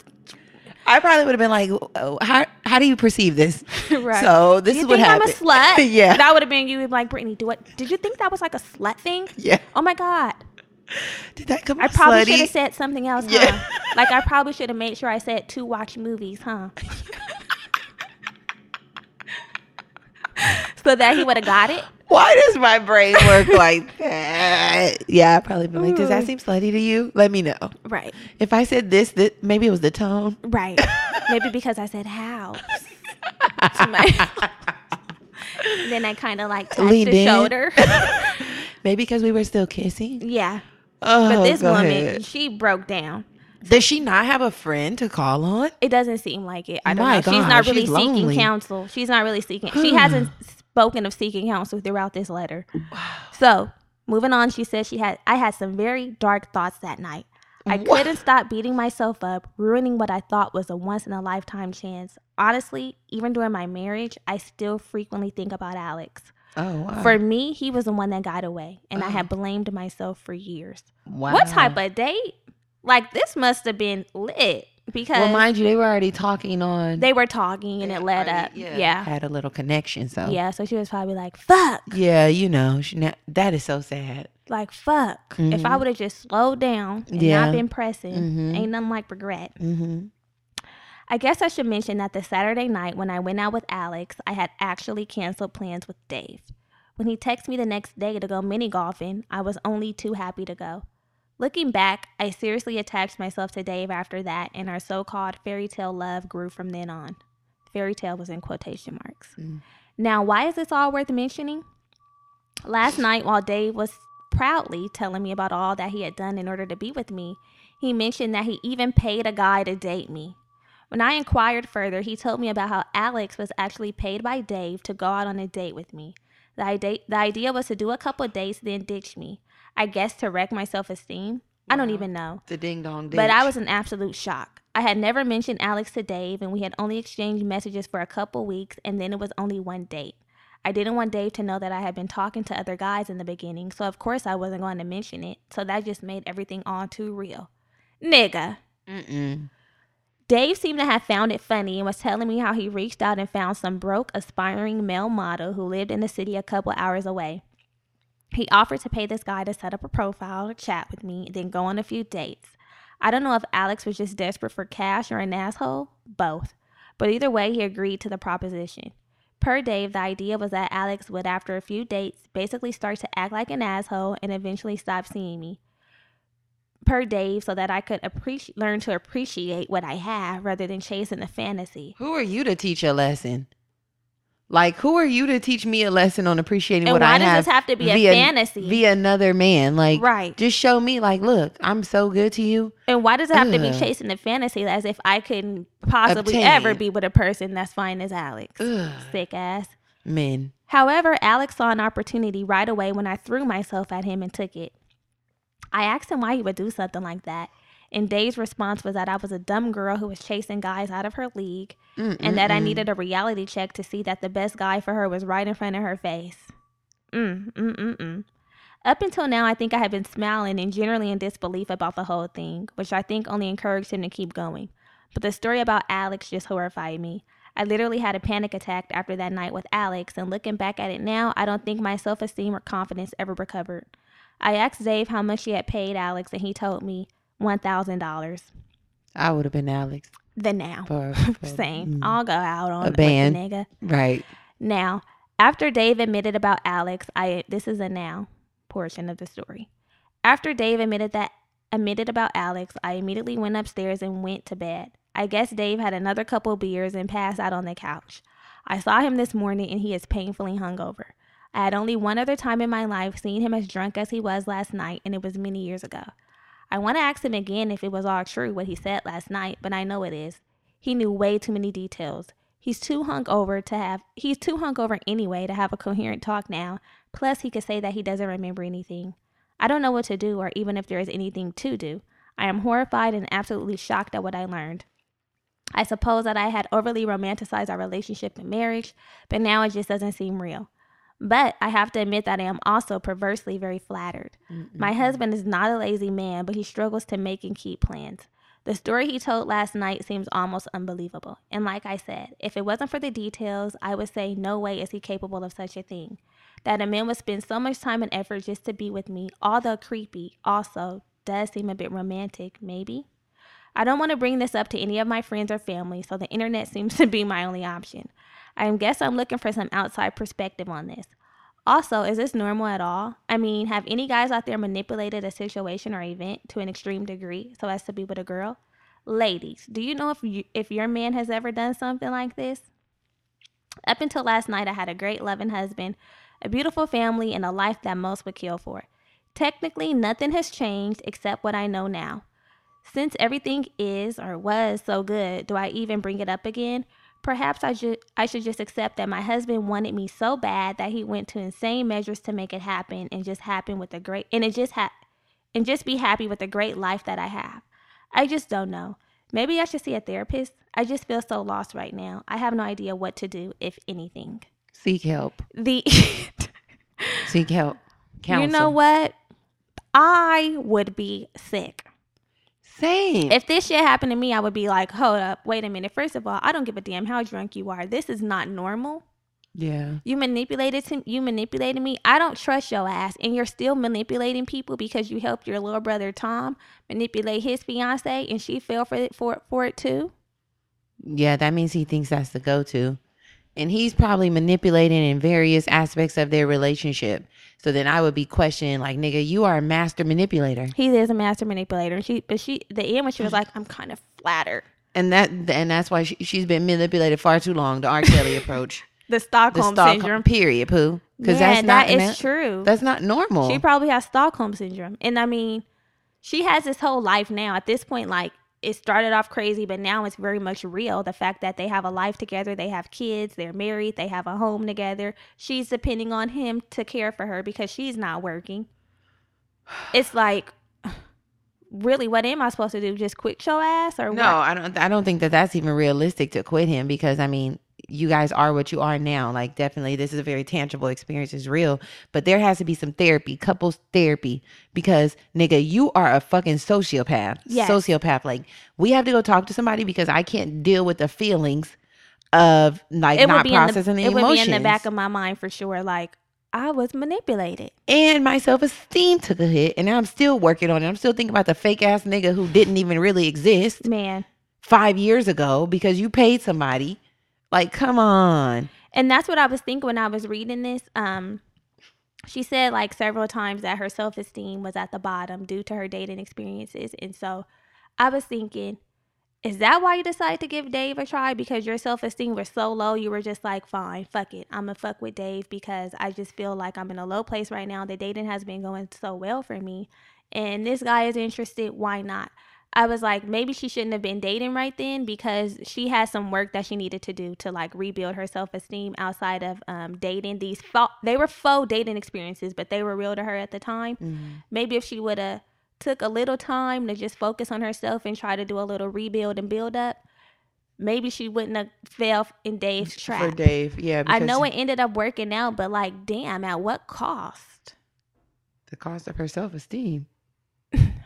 I probably would have been like, oh, how how do you perceive this? Right. So this you is what happened. You think I'm a slut? Yeah. That would have been you would be like, Brittany, do what? Did you think that was like a slut thing? Yeah. Oh my God. Did that come I probably should have said something else, yeah. huh? Like I probably should have made sure I said to watch movies, huh? So that he would have got it. Why does my brain work like that? Yeah, I probably been like, does that seem slutty to you? Let me know. Right. If I said this, this maybe it was the tone. Right. Maybe because I said house. my- Then I kind of like touched Leaned the in. shoulder. Maybe because we were still kissing. Yeah. Oh, but this woman, ahead. she broke down. Does she not have a friend to call on? It doesn't seem like it. I don't My know. God, she's not really she's seeking lonely. counsel. She's not really seeking. She hasn't spoken of seeking counsel throughout this letter. So moving on, she said she had. I had some very dark thoughts that night. I what? couldn't stop beating myself up, ruining what I thought was a once-in-a-lifetime chance. Honestly, even during my marriage, I still frequently think about Alex. Oh, wow. For me, he was the one that got away, and oh. I had blamed myself for years. Wow. What type of date? Like, this must have been lit because... Well, mind you, they were already talking on... They were talking, and it led already, up. Yeah. yeah. Had a little connection, so... Yeah, so she was probably like, fuck. Yeah, you know, she not, that is so sad. Like, fuck. Mm-hmm. If I would have just slowed down and yeah. not been pressing, mm-hmm. ain't nothing like regret. Mm-hmm. I guess I should mention that the Saturday night when I went out with Alex, I had actually canceled plans with Dave. When he texted me the next day to go mini golfing, I was only too happy to go. Looking back, I seriously attached myself to Dave after that, and our so-called fairy tale love grew from then on. Fairy tale was in quotation marks. Mm. Now, why is this all worth mentioning? Last night, while Dave was proudly telling me about all that he had done in order to be with me, he mentioned that he even paid a guy to date me. When I inquired further, he told me about how Alex was actually paid by Dave to go out on a date with me. The idea, the idea was to do a couple dates, then ditch me. I guess to wreck my self-esteem. Wow. I don't even know. The ding dong ding. But I was in absolute shock. I had never mentioned Alex to Dave, and we had only exchanged messages for a couple weeks, and then it was only one date. I didn't want Dave to know that I had been talking to other guys in the beginning, so of course I wasn't going to mention it. So that just made everything all too real. Nigga. Mm-mm. Dave seemed to have found it funny and was telling me how he reached out and found some broke, aspiring male model who lived in the city a couple hours away. He offered to pay this guy to set up a profile, chat with me, then go on a few dates. I don't know if Alex was just desperate for cash or an asshole, both. But either way, he agreed to the proposition. Per Dave, the idea was that Alex would, after a few dates, basically start to act like an asshole and eventually stop seeing me. Per Dave, so that I could appreci- learn to appreciate what I have rather than chasing a fantasy. Who are you to teach a lesson? Like, who are you to teach me a lesson on appreciating and what I have? And why does this have to be via, a fantasy? Via another man. Like, right. Just show me, like, look, I'm so good to you. And why does it have Ugh. to be chasing the fantasy as if I couldn't possibly Obtain. ever be with a person that's fine as Alex? Ugh. Sick ass. Men. However, Alex saw an opportunity right away when I threw myself at him and took it. I asked him why he would do something like that. And Dave's response was that I was a dumb girl who was chasing guys out of her league Mm-mm-mm. and that I needed a reality check to see that the best guy for her was right in front of her face. Mm-mm-mm-mm. Up until now, I think I had been smiling and generally in disbelief about the whole thing, which I think only encouraged him to keep going. But the story about Alex just horrified me. I literally had a panic attack after that night with Alex, and looking back at it now, I don't think my self-esteem or confidence ever recovered. I asked Dave how much he had paid Alex, and he told me, one thousand dollars. I would have been Alex. The now. For, for, Same. Mm, I'll go out on a band. With the nigga. Right. Now, after Dave admitted about Alex, I this is a now portion of the story. After Dave admitted that admitted about Alex, I immediately went upstairs and went to bed. I guess Dave had another couple beers and passed out on the couch. I saw him this morning and he is painfully hungover. I had only one other time in my life seen him as drunk as he was last night, and it was many years ago. I want to ask him again if it was all true what he said last night, but I know it is. He knew way too many details. He's too hungover to have, he's too hungover anyway to have a coherent talk now. Plus, he could say that he doesn't remember anything. I don't know what to do or even if there is anything to do. I am horrified and absolutely shocked at what I learned. I suppose that I had overly romanticized our relationship and marriage, but now it just doesn't seem real. But I have to admit that I am also perversely very flattered. Mm-mm. My husband is not a lazy man, but he struggles to make and keep plans. The story he told last night seems almost unbelievable. And like I said, if it wasn't for the details, I would say no way is he capable of such a thing. That a man would spend so much time and effort just to be with me, although creepy, also does seem a bit romantic, maybe? I don't want to bring this up to any of my friends or family, so the internet seems to be my only option. I guess I'm looking for some outside perspective on this. Also, is this normal at all? I mean, have any guys out there manipulated a situation or event to an extreme degree so as to be with a girl? Ladies, do you know if you, if your man has ever done something like this? Up until last night, I had a great loving husband, a beautiful family, and a life that most would kill for. Technically, nothing has changed except what I know now. Since everything is or was so good, do I even bring it up again? Perhaps I, ju- I should just accept that my husband wanted me so bad that he went to insane measures to make it happen, and just happen with a great and it just ha- and just be happy with the great life that I have. I just don't know. Maybe I should see a therapist. I just feel so lost right now. I have no idea what to do, if anything. Seek help. The seek help. Counsel. You know what? I would be sick. Same. If this shit happened to me, I would be like, hold up, wait a minute. First of all, I don't give a damn how drunk you are. This is not normal. Yeah. You manipulated to, you manipulated me. I don't trust your ass. And you're still manipulating people because you helped your little brother Tom manipulate his fiance and she fell for it for, for it too. Yeah, that means he thinks that's the go-to. And he's probably manipulating in various aspects of their relationship. So then I would be questioning, like, nigga, you are a master manipulator. He is a master manipulator. She, but she, the end when she was like, I'm kind of flattered. And that, and that's why she, she's been manipulated far too long. The R. Kelly approach. The Stockholm, the Stockholm syndrome. Period, Pooh. Because yeah, that's not, that is that, true. That's not normal. She probably has Stockholm syndrome. And I mean, she has this whole life now. At this point, like, it started off crazy, but now it's very much real. The fact that they have a life together, they have kids, they're married, they have a home together. She's depending on him to care for her because she's not working. It's like, really, what am I supposed to do? Just quit your ass or no, what? No, I don't, I don't think that that's even realistic to quit him, because, I mean, you guys are what you are now. Like, definitely, this is a very tangible experience. It's real. But there has to be some therapy, couples therapy, because, nigga, you are a fucking sociopath. Yes. Sociopath. Like, we have to go talk to somebody because I can't deal with the feelings of, like, it not processing the, the it emotions. It would be in the back of my mind for sure, like, I was manipulated. And my self-esteem took a hit, and I'm still working on it. I'm still thinking about the fake-ass nigga who didn't even really exist. Man. Five years ago, because you paid somebody. Like, come on. And that's what I was thinking when I was reading this. Um, she said, like, several times that her self-esteem was at the bottom due to her dating experiences. And so I was thinking, is that why you decided to give Dave a try? Because your self-esteem was so low, you were just like, fine, fuck it. I'm going to fuck with Dave because I just feel like I'm in a low place right now. The dating has been going so well for me. And this guy is interested. Why not? I was like, maybe she shouldn't have been dating right then, because she had some work that she needed to do to, like, rebuild her self-esteem outside of um, dating. These fo- they were faux dating experiences, but they were real to her at the time. Mm-hmm. Maybe if she would have took a little time to just focus on herself and try to do a little rebuild and build up, maybe she wouldn't have fell in Dave's trap. For Dave, yeah. I know it ended up working out, but, like, damn, at what cost? The cost of her self-esteem.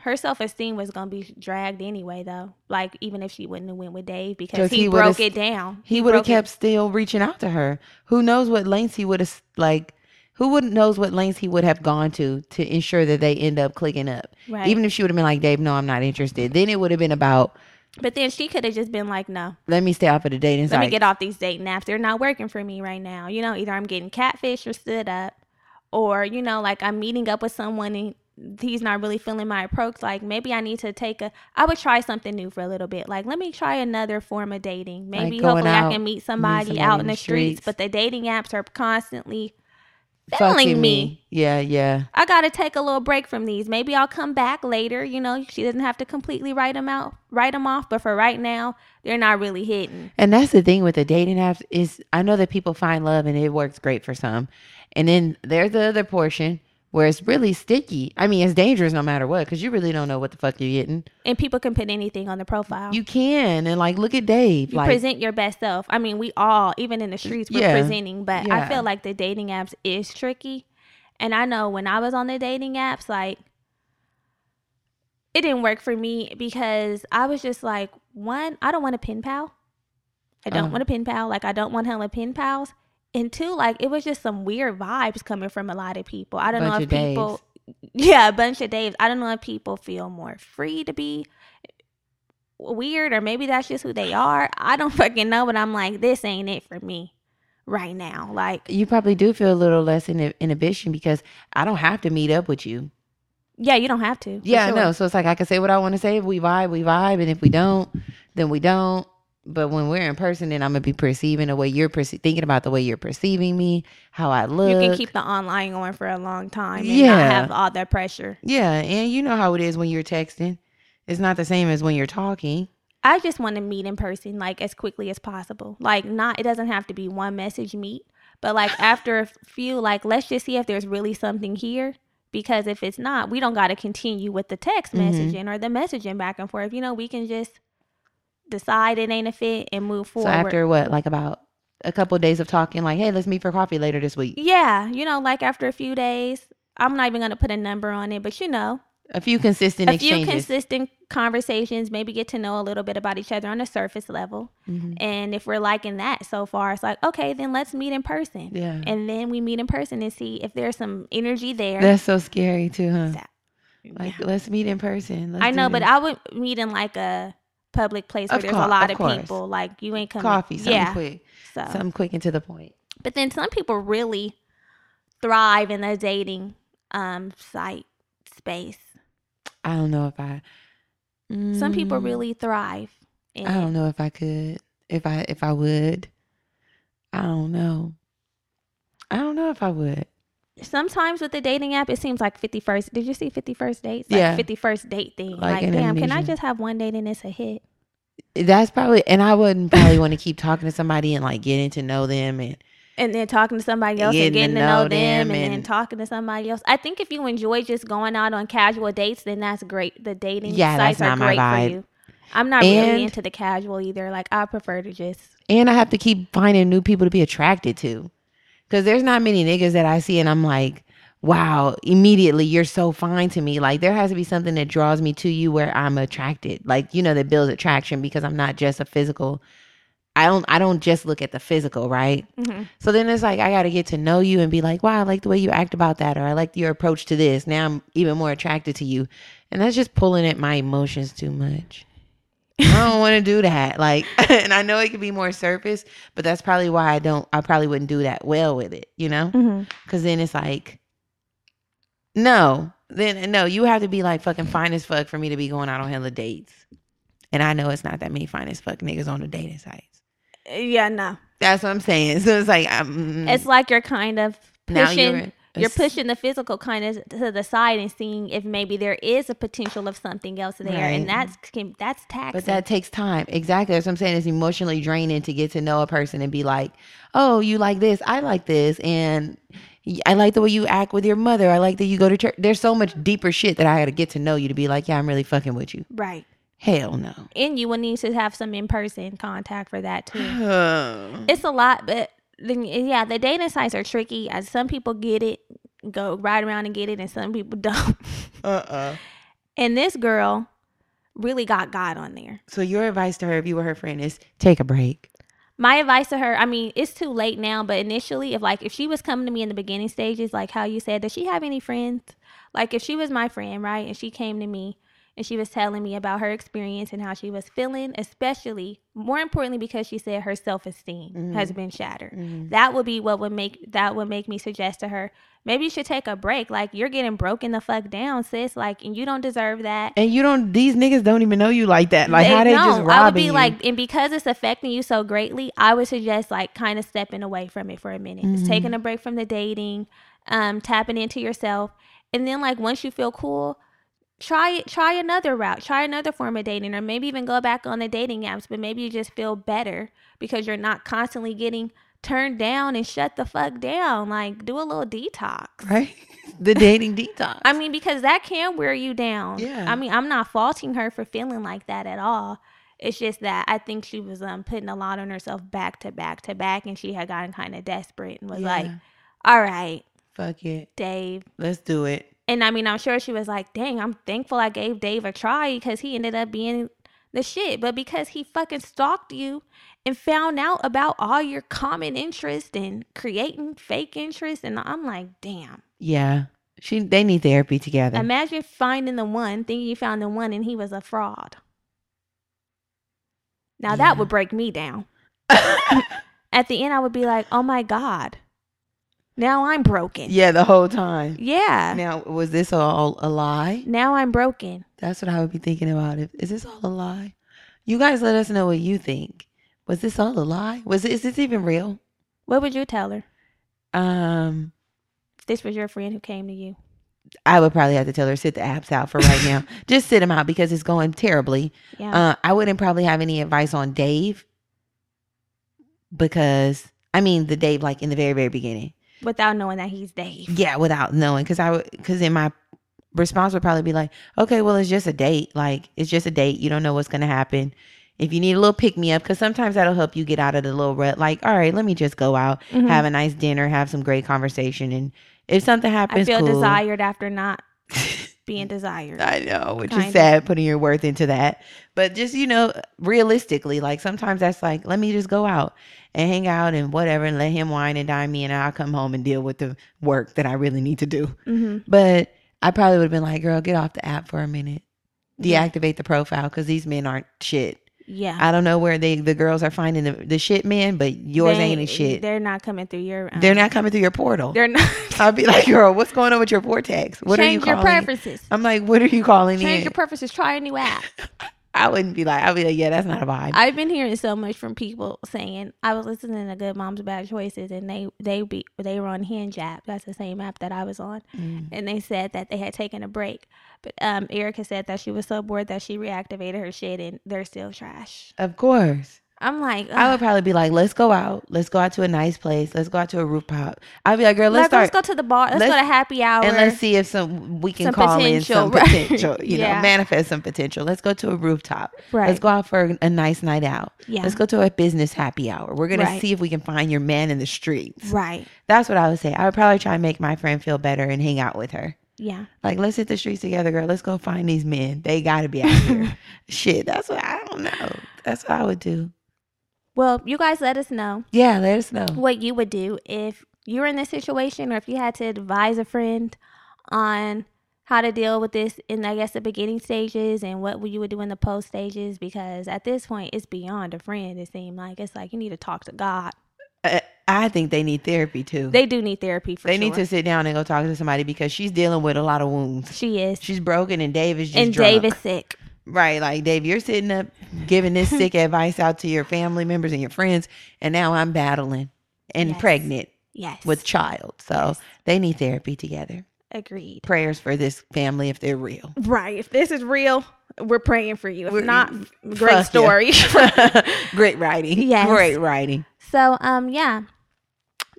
Her self-esteem was going to be dragged anyway, though. Like, even if she wouldn't have went with Dave, because he, he broke it down. He, he would have kept it. Still reaching out to her. Who knows what lengths he would have, like, who wouldn't knows what lengths he would have gone to to ensure that they end up clicking up. Right. Even if she would have been like, Dave, no, I'm not interested. Then it would have been about. But then she could have just been like, no. Let me stay off of the dating site. Let me get off these dating apps. They're not working for me right now. You know, either I'm getting catfish or stood up, or, you know, like, I'm meeting up with someone and he's not really feeling my approach. Like, maybe I need to take a, I would try something new for a little bit. Like, let me try another form of dating. Maybe, like, hopefully out, I can meet somebody, meet somebody out in the streets. streets. But the dating apps are constantly failing me. me. Yeah, yeah. I got to take a little break from these. Maybe I'll come back later. You know, she doesn't have to completely write them out, write them off. But for right now, they're not really hitting. And that's the thing with the dating apps is, I know that people find love and it works great for some. And then there's the other portion where it's really sticky. I mean, it's dangerous no matter what, because you really don't know what the fuck you're getting. And people can put anything on the profile. You can. And, like, look at Dave. You, like, present your best self. I mean, we all, even in the streets, we're yeah, presenting. But yeah. I feel like the dating apps is tricky. And I know when I was on the dating apps, like, it didn't work for me because I was just like, one, I don't want a pen pal. I don't uh-huh. want a pen pal. Like, I don't want hella pen pals. And two, like, it was just some weird vibes coming from a lot of people. I don't know if people, yeah, a bunch of Daves. I don't know if people feel more free to be weird, or maybe that's just who they are. I don't fucking know, but I'm like, this ain't it for me right now. Like, you probably do feel a little less in- inhibition because I don't have to meet up with you. Yeah, you don't have to. Yeah, I know. So it's like, I can say what I want to say. If we vibe, we vibe, and if we don't, then we don't. But when we're in person, then I'm going to be perceiving the way you're perce- thinking about the way you're perceiving me, how I look. You can keep the online going for a long time and yeah. not have all that pressure. Yeah. And you know how it is when you're texting. It's not the same as when you're talking. I just want to meet in person, like, as quickly as possible. Like, not, it doesn't have to be one message meet, but, like, after a few, like, let's just see if there's really something here. Because if it's not, we don't got to continue with the text messaging mm-hmm. or the messaging back and forth. You know, we can just decide it ain't a fit and move forward. So after what, like, about a couple of days of talking, like, hey, let's meet for coffee later this week. Yeah, you know, like, after a few days, I'm not even going to put a number on it, but, you know, a few consistent a exchanges. few consistent conversations, maybe get to know a little bit about each other on a surface level. Mm-hmm. And if we're liking that so far, it's like, okay, then let's meet in person. Yeah. And then we meet in person and see if there's some energy there. That's so scary too, huh? That, like, yeah. let's meet in person. Let's I know, but I would meet in, like, a public place where of there's co- a lot of, of people. Like, you ain't coming. Coffee, something yeah. quick. So. Something quick and to the point. But then some people really thrive in the dating um, site space. I don't know if I... Mm, some people really thrive. In I don't know if I could. If I if I would. I don't know. I don't know if I would. Sometimes with the dating app, it seems like fifty-first. Did you see fifty-first dates? Like yeah. fifty-first date thing. Like, like damn, can I just have one date and it's a hit? That's probably, and I wouldn't probably want to keep talking to somebody and, like, getting to know them and and then talking to somebody else, getting and getting to know, to know them, them and, and then talking to somebody else. I think if you enjoy just going out on casual dates, then that's great. The dating yeah, sites are great vibe. for you. I'm not and, really into the casual either. Like, I prefer to just. And I have to keep finding new people to be attracted to. Because there's not many niggas that I see and I'm like, wow, immediately you're so fine to me. Like, there has to be something that draws me to you where I'm attracted. Like, you know, that builds attraction, because I'm not just a physical. I don't I don't just look at the physical, right? Mm-hmm. So then it's like, I got to get to know you and be like, wow, I like the way you act about that. Or I like your approach to this. Now I'm even more attracted to you. And that's just pulling at my emotions too much. I don't want to do that. Like, and I know it could be more surface, but that's probably why I don't, I probably wouldn't do that well with it, you know? Mm-hmm. Cause then it's like, no, then no, you have to be like fucking fine as fuck for me to be going out on hella dates. And I know it's not that many fine as fuck niggas on the dating sites. Yeah, no. That's what I'm saying. So it's like, I'm, it's like you're kind of pushing, you're, you're pushing the physical kind of to the side and seeing if maybe there is a potential of something else there. Right. And that's, that's taxing. But that takes time. Exactly. That's what I'm saying. It's emotionally draining to get to know a person and be like, oh, you like this. I like this. And I like the way you act with your mother. I like that you go to church. There's so much deeper shit that I had to get to know you to be like, yeah, I'm really fucking with you. Right. Hell no. And you will need to have some in-person contact for that too. It's a lot, but then yeah, the dating sites are tricky. As some people get it, go right around and get it, and some people don't. Uh-uh. And this girl really got God on there. So your advice to her, if you were her friend, is take a break. My advice to her, I mean, it's too late now, but initially, if like if she was coming to me in the beginning stages, like how you said, does she have any friends? Like if she was my friend, right, and she came to me and she was telling me about her experience and how she was feeling, especially, more importantly, because she said her self-esteem mm-hmm. has been shattered. Mm-hmm. That would be what would make that would make me suggest to her, maybe you should take a break. Like, you're getting broken the fuck down, sis. Like, and you don't deserve that. And you don't, these niggas don't even know you like that. Like, they how they don't. just robbing I would be you. Like, and because it's affecting you so greatly, I would suggest like kind of stepping away from it for a minute. Mm-hmm. It's taking a break from the dating, um, tapping into yourself. And then like, once you feel cool, Try it. Try another route. Try another form of dating, or maybe even go back on the dating apps. But maybe you just feel better because you're not constantly getting turned down and shut the fuck down. Like, do a little detox, right? The dating detox. I mean, because that can wear you down. Yeah. I mean, I'm not faulting her for feeling like that at all. It's just that I think she was um putting a lot on herself back to back to back, and she had gotten kind of desperate and was yeah. like, "All right, fuck it, Dave, let's do it." And I mean, I'm sure she was like, dang, I'm thankful I gave Dave a try because he ended up being the shit. But because he fucking stalked you and found out about all your common interests and creating fake interests. And I'm like, damn. Yeah. She, they need therapy together. Imagine finding the one, thinking you found the one and he was a fraud. Now yeah. that would break me down. At the end, I would be like, oh my God. Now I'm broken. Yeah, the whole time. Yeah. Now, was this all a lie? Now I'm broken. That's what I would be thinking about. Is this all a lie? You guys let us know what you think. Was this all a lie? Was it, is this even real? What would you tell her? Um, if this was your friend who came to you. I would probably have to tell her, sit the apps out for right now. Just sit them out because it's going terribly. Yeah. Uh, I wouldn't probably have any advice on Dave. Because, I mean, the Dave like in the very, very beginning. Without knowing that he's Dave. Yeah, without knowing. Because I would, because then my response would probably be like, okay, well, it's just a date. Like, it's just a date. You don't know what's going to happen. If you need a little pick-me-up, because sometimes that'll help you get out of the little rut. Like, all right, let me just go out, mm-hmm. have a nice dinner, have some great conversation. And if something happens, I feel cool. desired after not being desired. I know, which kind is sad, of. putting your worth into that. But just, you know, realistically, like, sometimes that's like, let me just go out and hang out and whatever and let him wine and dine me and I'll come home and deal with the work that I really need to do. Mm-hmm. But I probably would have been like, girl, get off the app for a minute. Deactivate yeah. the profile because these men aren't shit. Yeah. I don't know where they the girls are finding the, the shit men, but yours they, ain't a shit. They're not coming through your... Um, they're not coming through your portal. They're not. I'll be like, girl, what's going on with your vortex? What Change are you calling? Change your preferences. I'm like, what are you calling Change me? Change your preferences. Try a new app. I wouldn't be like, I'd be like, yeah, that's not a vibe. I've been hearing so much from people saying, I was listening to Good Moms Bad Choices and they they be they were on Handjap. That's the same app that I was on. Mm. And they said that they had taken a break. But um, Erica said that she was so bored that she reactivated her shit and they're still trash. Of course. I'm like, ugh. I would probably be like, let's go out. Let's go out to a nice place. Let's go out to a rooftop. I'd be like, girl, let's like, start. Let's go to the bar. Let's, let's go to happy hour. And let's see if some we can some call in some right? potential. You yeah. know, manifest some potential. Let's go to a rooftop. Right. Let's go out for a nice night out. Yeah. Let's go to a business happy hour. We're going right. to see if we can find your man in the streets. Right. That's what I would say. I would probably try and make my friend feel better and hang out with her. Yeah. Like, let's hit the streets together, girl. Let's go find these men. They got to be out here. Shit. That's what I don't know. That's what I would do. Well, you guys let us know. Yeah, let us know what you would do if you were in this situation or if you had to advise a friend on how to deal with this in, I guess, the beginning stages and what you would do in the post stages. Because at this point, it's beyond a friend, it seems like. It's like you need to talk to God. Uh, I think they need therapy, too. They do need therapy, for they sure. They need to sit down and go talk to somebody because she's dealing with a lot of wounds. She is. She's broken and Dave is just and drunk. And Dave is sick. Right, like, Dave, you're sitting up giving this sick advice out to your family members and your friends, and now I'm battling and yes. pregnant yes. with child. So yes. they need therapy together. Agreed. Prayers for this family if they're real. Right. If this is real, we're praying for you. If we're, not, great story. Great writing. Yes. Great writing. So, um, yeah,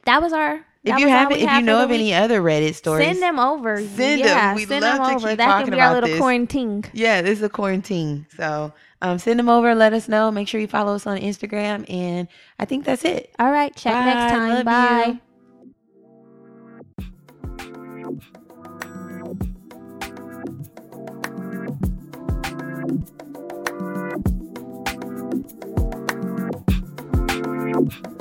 that was our... That if you have, if you know of any other Reddit stories, send them over. Send yeah, them. We send love them to over. Keep that talking can be about our little this. Quarantine. Yeah, this is a quarantine. So um, send them over. Let us know. Make sure you follow us on Instagram. And I think that's it. All right. Check Bye. Next time. Love Bye. You. Bye.